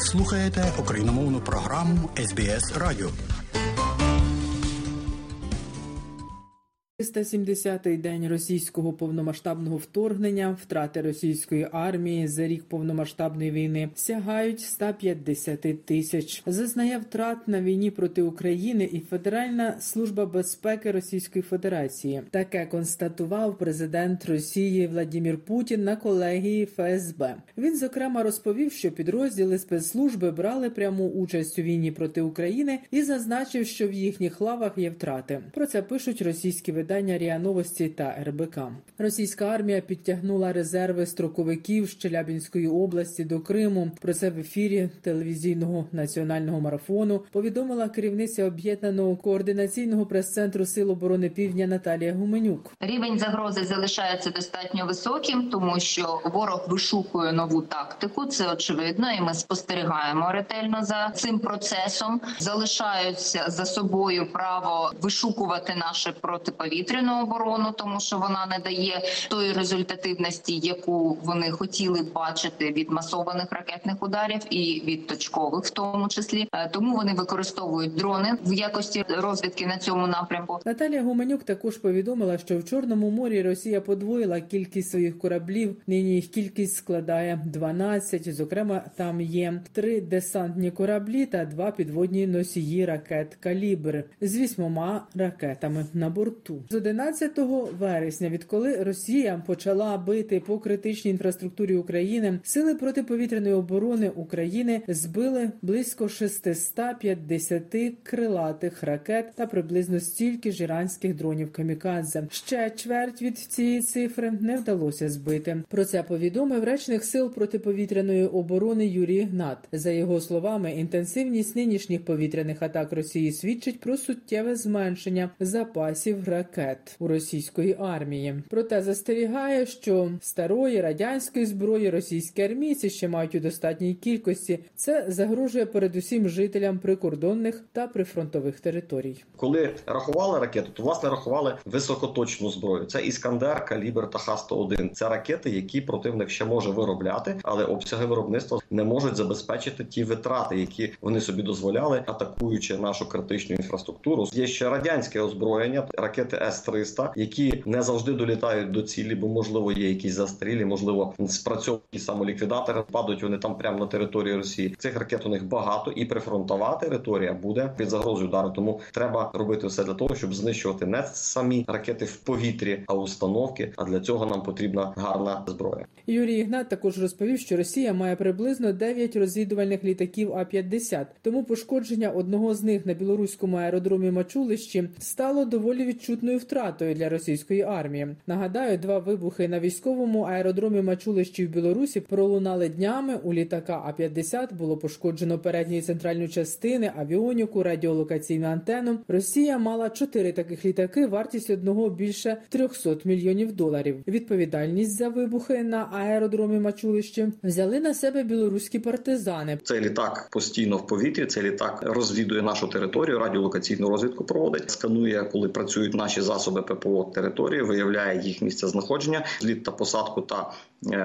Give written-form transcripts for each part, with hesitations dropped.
Ви слухаєте україномовну програму SBS Радіо. 370-й день російського повномасштабного вторгнення, втрати російської армії за рік повномасштабної війни сягають 150 тисяч. Зазнає втрат на війні проти України і Федеральна служба безпеки Російської Федерації. Таке констатував президент Росії Володимир Путін на колегії ФСБ. Він, зокрема, розповів, що підрозділи спецслужби брали пряму участь у війні проти України і зазначив, що в їхніх лавах є втрати. Про це пишуть російські видання РІА Новості та РБК. Російська армія підтягнула резерви строковиків з Челябинської області до Криму. Про це в ефірі телевізійного національного марафону повідомила керівниця об'єднаного координаційного прес-центру Сил оборони Півдня Наталія Гуменюк. Рівень загрози залишається достатньо високим, тому що ворог вишукує нову тактику, це очевидно, і ми спостерігаємо ретельно за цим процесом. Залишаються за собою право вишукувати наше протиповітря оборону, тому що вона не дає тої результативності, яку вони хотіли бачити від масованих ракетних ударів і від точкових в тому числі. Тому вони використовують дрони в якості розвідки на цьому напрямку. Наталія Гуменюк також повідомила, що в Чорному морі Росія подвоїла кількість своїх кораблів. Нині їх кількість складає 12, зокрема там є 3 десантні кораблі та 2 підводні носії ракет «Калібр» з 8 ракетами на борту. З 11 вересня, відколи Росія почала бити по критичній інфраструктурі України, сили протиповітряної оборони України збили близько 650 крилатих ракет та приблизно стільки ж іранських дронів камікадзе. Ще чверть від цієї цифри не вдалося збити. Про це повідомив речник сил протиповітряної оборони Юрій Гнат. За його словами, інтенсивність нинішніх повітряних атак Росії свідчить про суттєве зменшення запасів ракет у російської армії. Проте застерігає, що старої радянської зброї російські армійці ще мають у достатній кількості. Це загрожує передусім жителям прикордонних та прифронтових територій. Коли рахували ракети, то власне рахували високоточну зброю. Це Іскандер, Калібр та Х-101. Це ракети, які противник ще може виробляти, але обсяги виробництва не можуть забезпечити ті витрати, які вони собі дозволяли, атакуючи нашу критичну інфраструктуру. Є ще радянське озброєння, ракети С-300, які не завжди долітають до цілі, бо, можливо, є якісь застрілі, можливо, спрацьовують самоліквідатори, падають вони там прямо на території Росії. Цих ракет у них багато, і прифронтова територія буде під загрозою удару. Тому треба робити все для того, щоб знищувати не самі ракети в повітрі, а установки, а для цього нам потрібна гарна зброя. Юрій Ігнат також розповів, що Росія має приблизно 9 розвідувальних літаків А-50, тому пошкодження одного з них на білоруському аеродромі Мачулищі стало доволі відчутною втратою для російської армії. Нагадаю, 2 вибухи на військовому аеродромі Мачулищі в Білорусі пролунали днями. У літака А-50 було пошкоджено передню і центральну частини, авіоніку, радіолокаційну антенну. Росія мала 4 таких літаки, вартість одного більше $300 мільйонів. Відповідальність за вибухи на аеродромі Мачулищі взяли на себе білоруські партизани. Цей літак постійно в повітрі, цей літак розвідує нашу територію, радіолокаційну розвідку проводить, сканує, коли працюють наші засоби ППО території, виявляє їх місце знаходження, зліт та посадку та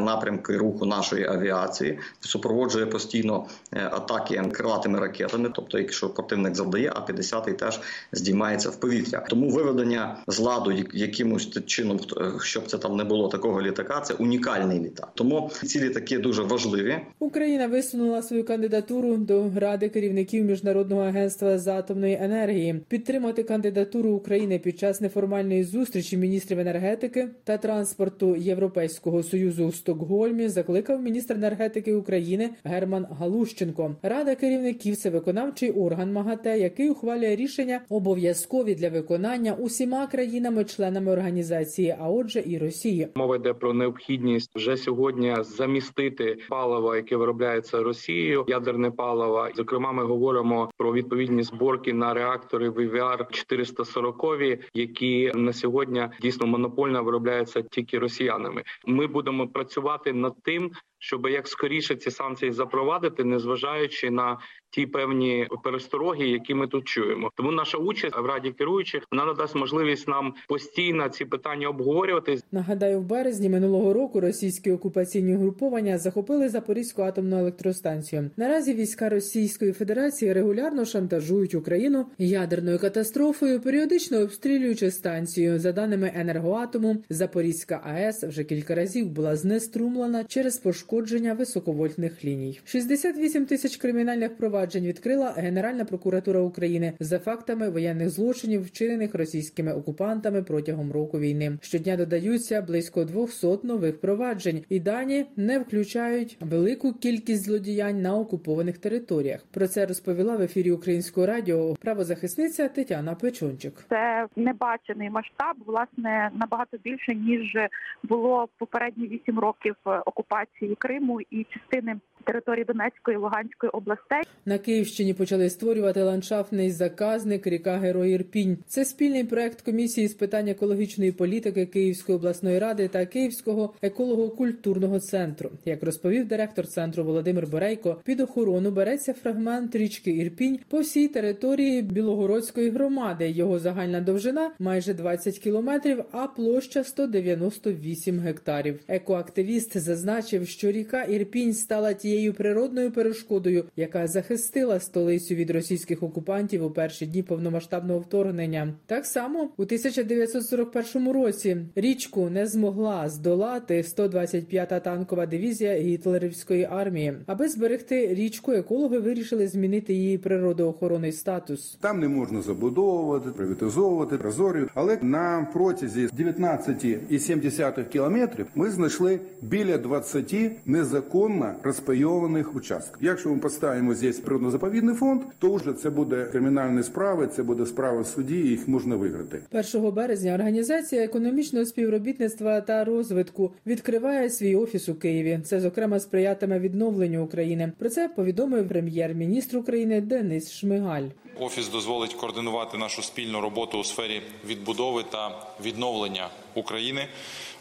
напрямки руху нашої авіації, супроводжує постійно атаки крилатими ракетами, тобто якщо противник завдає, А-50 теж здіймається в повітря. Тому виведення з ладу якимось чином, щоб це там не було такого літака, це унікальний літак. Тому ці літаки дуже важливі. Україна висунула свою кандидатуру до Ради керівників Міжнародного агентства з атомної енергії. Підтримати кандидатуру України під час неформальної зустрічі міністрів енергетики та транспорту Європейського Союзу у Стокгольмі закликав міністр енергетики України Герман Галущенко. Рада керівників – це виконавчий орган МАГАТЕ, який ухвалює рішення, обов'язкові для виконання усіма країнами-членами організації, а отже і Росії. Мова йде про необхідність вже сьогодні замістити паливо, яке виробляється Росією, ядерне паливо. Зокрема, ми говоримо про відповідні зборки на реактори ВВР-440, які на сьогодні дійсно монопольно виробляються тільки росіянами. Ми будемо працювати над тим, щоб як скоріше ці санкції запровадити, незважаючи на ті певні перестороги, які ми тут чуємо. Тому наша участь в Раді керуючих, вона надасть можливість нам постійно ці питання обговорювати. Нагадаю, в березні минулого року російські окупаційні угруповання захопили Запорізьку атомну електростанцію. Наразі війська Російської Федерації регулярно шантажують Україну ядерною катастрофою, періодично обстрілюючи станцію. За даними Енергоатому, Запорізька АЕС вже кілька разів була знеструмлена через пошкодження високовольтних ліній. 68 тисяч кримінальних проваджень відкрила Генеральна прокуратура України за фактами воєнних злочинів, вчинених російськими окупантами протягом року війни. Щодня додаються близько 200 нових проваджень, і дані не включають велику кількість злодіянь на окупованих територіях. Про це розповіла в ефірі Українського радіо правозахисниця Тетяна Печончик. Це небачений масштаб, власне, набагато більше, ніж було попередні 8 років окупації Криму і частини території Донецької і Луганської областей. На Київщині почали створювати ландшафтний заказник «Ріка Герої-Ірпінь». Це спільний проект комісії з питань екологічної політики Київської обласної ради та Київського еколого-культурного центру. Як розповів директор центру Володимир Борейко, під охорону береться фрагмент річки Ірпінь по всій території Білогородської громади. Його загальна довжина – майже 20 кілометрів, а площа – 198 гектарів. Екоактивіст зазначив, що ріка Ірпінь стала тією природною перешкодою, яка захистила столицю від російських окупантів у перші дні повномасштабного вторгнення. Так само у 1941 році річку не змогла здолати 125-та танкова дивізія гітлерівської армії. Аби зберегти річку, екологи вирішили змінити її природоохоронний статус. Там не можна забудовувати, приватизовувати, розорювати, але на протязі 19,7 кілометрів ми знайшли біля 20 незаконно розпайованих участків. Якщо ми поставимо тут природно-заповідний фонд, то вже це буде кримінальні справи, це буде справа в суді, і їх можна виграти. 1 березня Організація економічного співробітництва та розвитку відкриває свій офіс у Києві. Це, зокрема, сприятиме відновленню України. Про це повідомив прем'єр-міністр України Денис Шмигаль. Офіс дозволить координувати нашу спільну роботу у сфері відбудови та відновлення України,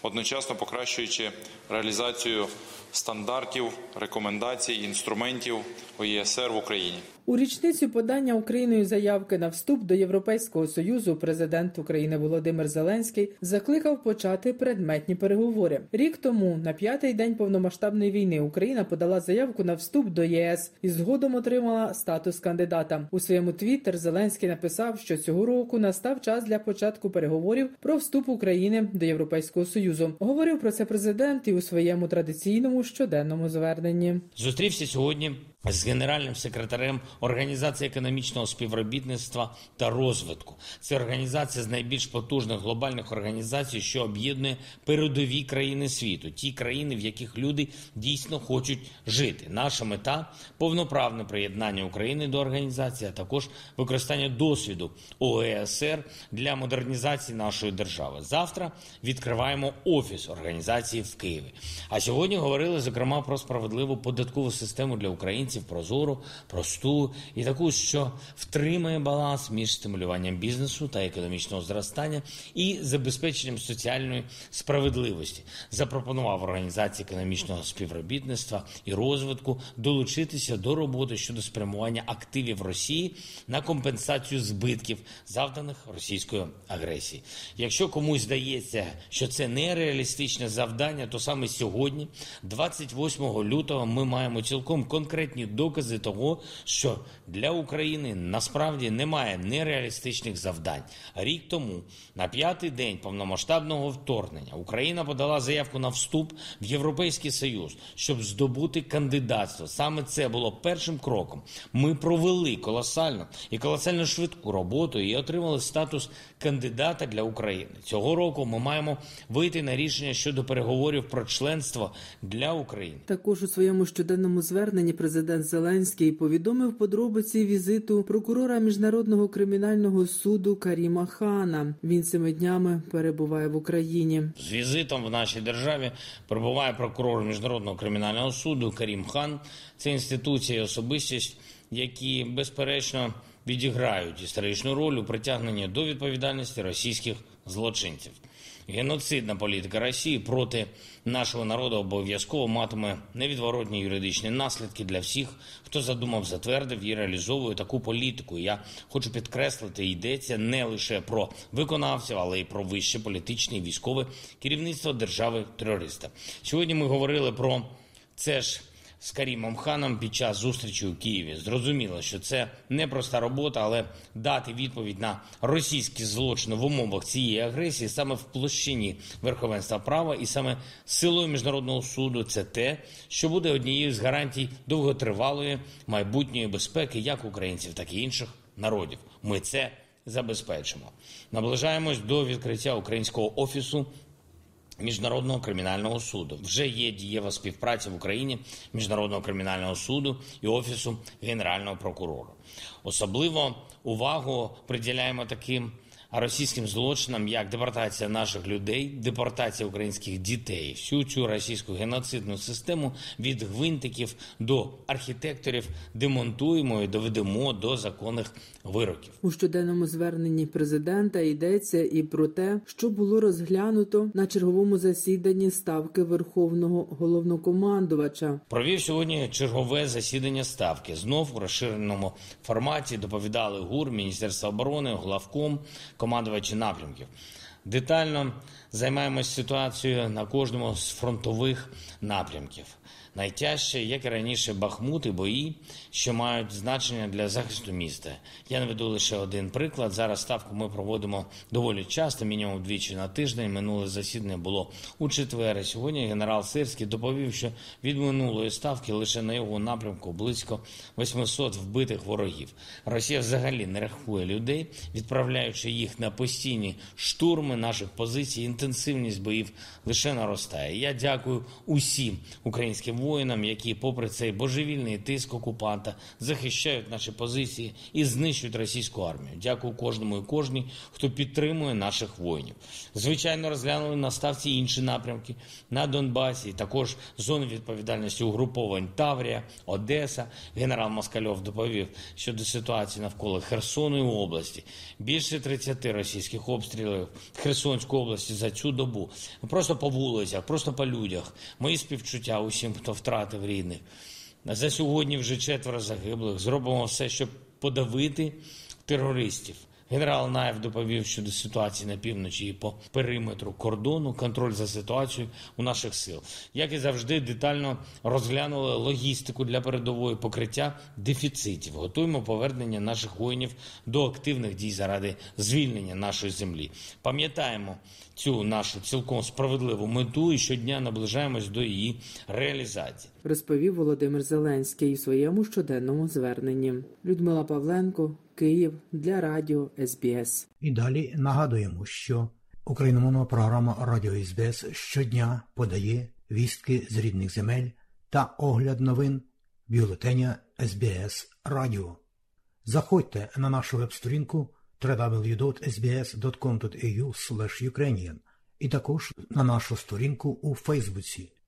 одночасно покращуючи реалізацію стандартів, рекомендацій, інструментів ОЄСР в Україні. У річницю подання Україною заявки на вступ до Європейського Союзу президент України Володимир Зеленський закликав почати предметні переговори. Рік тому, на 5-й день повномасштабної війни, Україна подала заявку на вступ до ЄС і згодом отримала статус кандидата. У своєму Твіттер Зеленський написав, що цього року настав час для початку переговорів про вступ України до Європейського Союзу. Говорив про це президент і у своєму традиційному щоденному зверненні. Зустрівся сьогодні з генеральним секретарем Організації економічного співробітництва та розвитку. Це організація з найбільш потужних глобальних організацій, що об'єднує передові країни світу, ті країни, в яких люди дійсно хочуть жити. Наша мета – повноправне приєднання України до організації, а також використання досвіду ОЄСР для модернізації нашої держави. Завтра відкриваємо офіс організації в Києві. А сьогодні говорили, зокрема, про справедливу податкову систему для українців, прозору, просту і таку, що втримає баланс між стимулюванням бізнесу та економічного зростання і забезпеченням соціальної справедливості. Запропонував Організації економічного співробітництва і розвитку долучитися до роботи щодо спрямування активів Росії на компенсацію збитків, завданих російською агресії. Якщо комусь здається, що це нереалістичне завдання, то саме сьогодні, 28 лютого, ми маємо цілком конкретні докази того, що для України насправді немає нереалістичних завдань. Рік тому, на 5-й день повномасштабного вторгнення, Україна подала заявку на вступ в Європейський Союз, щоб здобути кандидатство. Саме це було першим кроком. Ми провели колосально швидку роботу і отримали статус кандидата для України. Цього року ми маємо вийти на рішення щодо переговорів про членство для України. Також у своєму щоденному зверненні Президент Зеленський повідомив подробиці візиту прокурора Міжнародного кримінального суду Каріма Хана. Він 7 днями перебуває в Україні. З візитом в нашій державі перебуває прокурор Міжнародного кримінального суду Карім Хан. Це інституція і особистість, які, безперечно, відіграють історичну роль у притягненні до відповідальності російських злочинців. Геноцидна політика Росії проти нашого народу обов'язково матиме невідворотні юридичні наслідки для всіх, хто задумав, затвердив і реалізовує таку політику. Я хочу підкреслити, йдеться не лише про виконавців, але й про вище політичне і військове керівництво держави-терориста. Сьогодні ми говорили про це ж з Карімом Ханом під час зустрічі у Києві. Зрозуміло, що це непроста робота, але дати відповідь на російські злочини в умовах цієї агресії саме в площині верховенства права і саме силою Міжнародного суду – це те, що буде однією з гарантій довготривалої майбутньої безпеки як українців, так і інших народів. Ми це забезпечимо. Наближаємось до відкриття українського офісу Міжнародного кримінального суду. Вже є дієва співпраця в Україні Міжнародного кримінального суду і Офісу Генерального прокурора. Особливо увагу приділяємо таким російським злочинам, як депортація наших людей, депортація українських дітей. Всю цю російську геноцидну систему від гвинтиків до архітекторів демонтуємо і доведемо до законних вироків. У щоденному зверненні президента йдеться і про те, що було розглянуто на черговому засіданні Ставки Верховного Головнокомандувача. Провів сьогодні чергове засідання Ставки. Знов у розширеному форматі доповідали ГУР, Міністерство оборони, главком, командувачі напрямків. Детально займаємось ситуацією на кожному з фронтових напрямків. Найтяжче, як і раніше, Бахмут і бої, що мають значення для захисту міста. Я наведу лише один приклад. Зараз Ставку ми проводимо доволі часто, мінімум двічі на тиждень. Минуле засідання було у четвер. Сьогодні генерал Сирський доповів, що від минулої Ставки лише на його напрямку близько 800 вбитих ворогів. Росія взагалі не рахує людей, відправляючи їх на постійні штурми наших позицій. Інтенсивність боїв лише наростає. Я дякую усім українським воїнам, які попри цей божевільний тиск окупанта захищають наші позиції і знищують російську армію. Дякую кожному і кожній, хто підтримує наших воїнів. Звичайно, розглянули на Ставці інші напрямки на Донбасі, також зони відповідальності угруповань Таврія, Одеса. Генерал Москальов доповів щодо ситуації навколо Херсону і області. Більше 30 російських обстрілів в Херсонській області за цю добу. Просто по вулицях, просто по людях. Мої співчуття усім, хто втратив рідних. За сьогодні вже 4 загиблих. Зробимо все, щоб подавити терористів. Генерал Наєв доповів щодо ситуації на півночі і по периметру кордону, контроль за ситуацією у наших сил. Як і завжди, детально розглянули логістику для передової, покриття дефіцитів. Готуємо повернення наших воїнів до активних дій заради звільнення нашої землі. Пам'ятаємо цю нашу цілком справедливу мету і щодня наближаємось до її реалізації, розповів Володимир Зеленський у своєму щоденному зверненні. Людмила Павленко, Київ, для радіо СБС. І далі нагадуємо, що україномовна програма Радіо СБС щодня подає вістки з рідних земель та огляд новин бюлетеня СБС Радіо. Заходьте на нашу веб-сторінку www.sbs.com.au/ukrainian і також на нашу сторінку у Фейсбуці.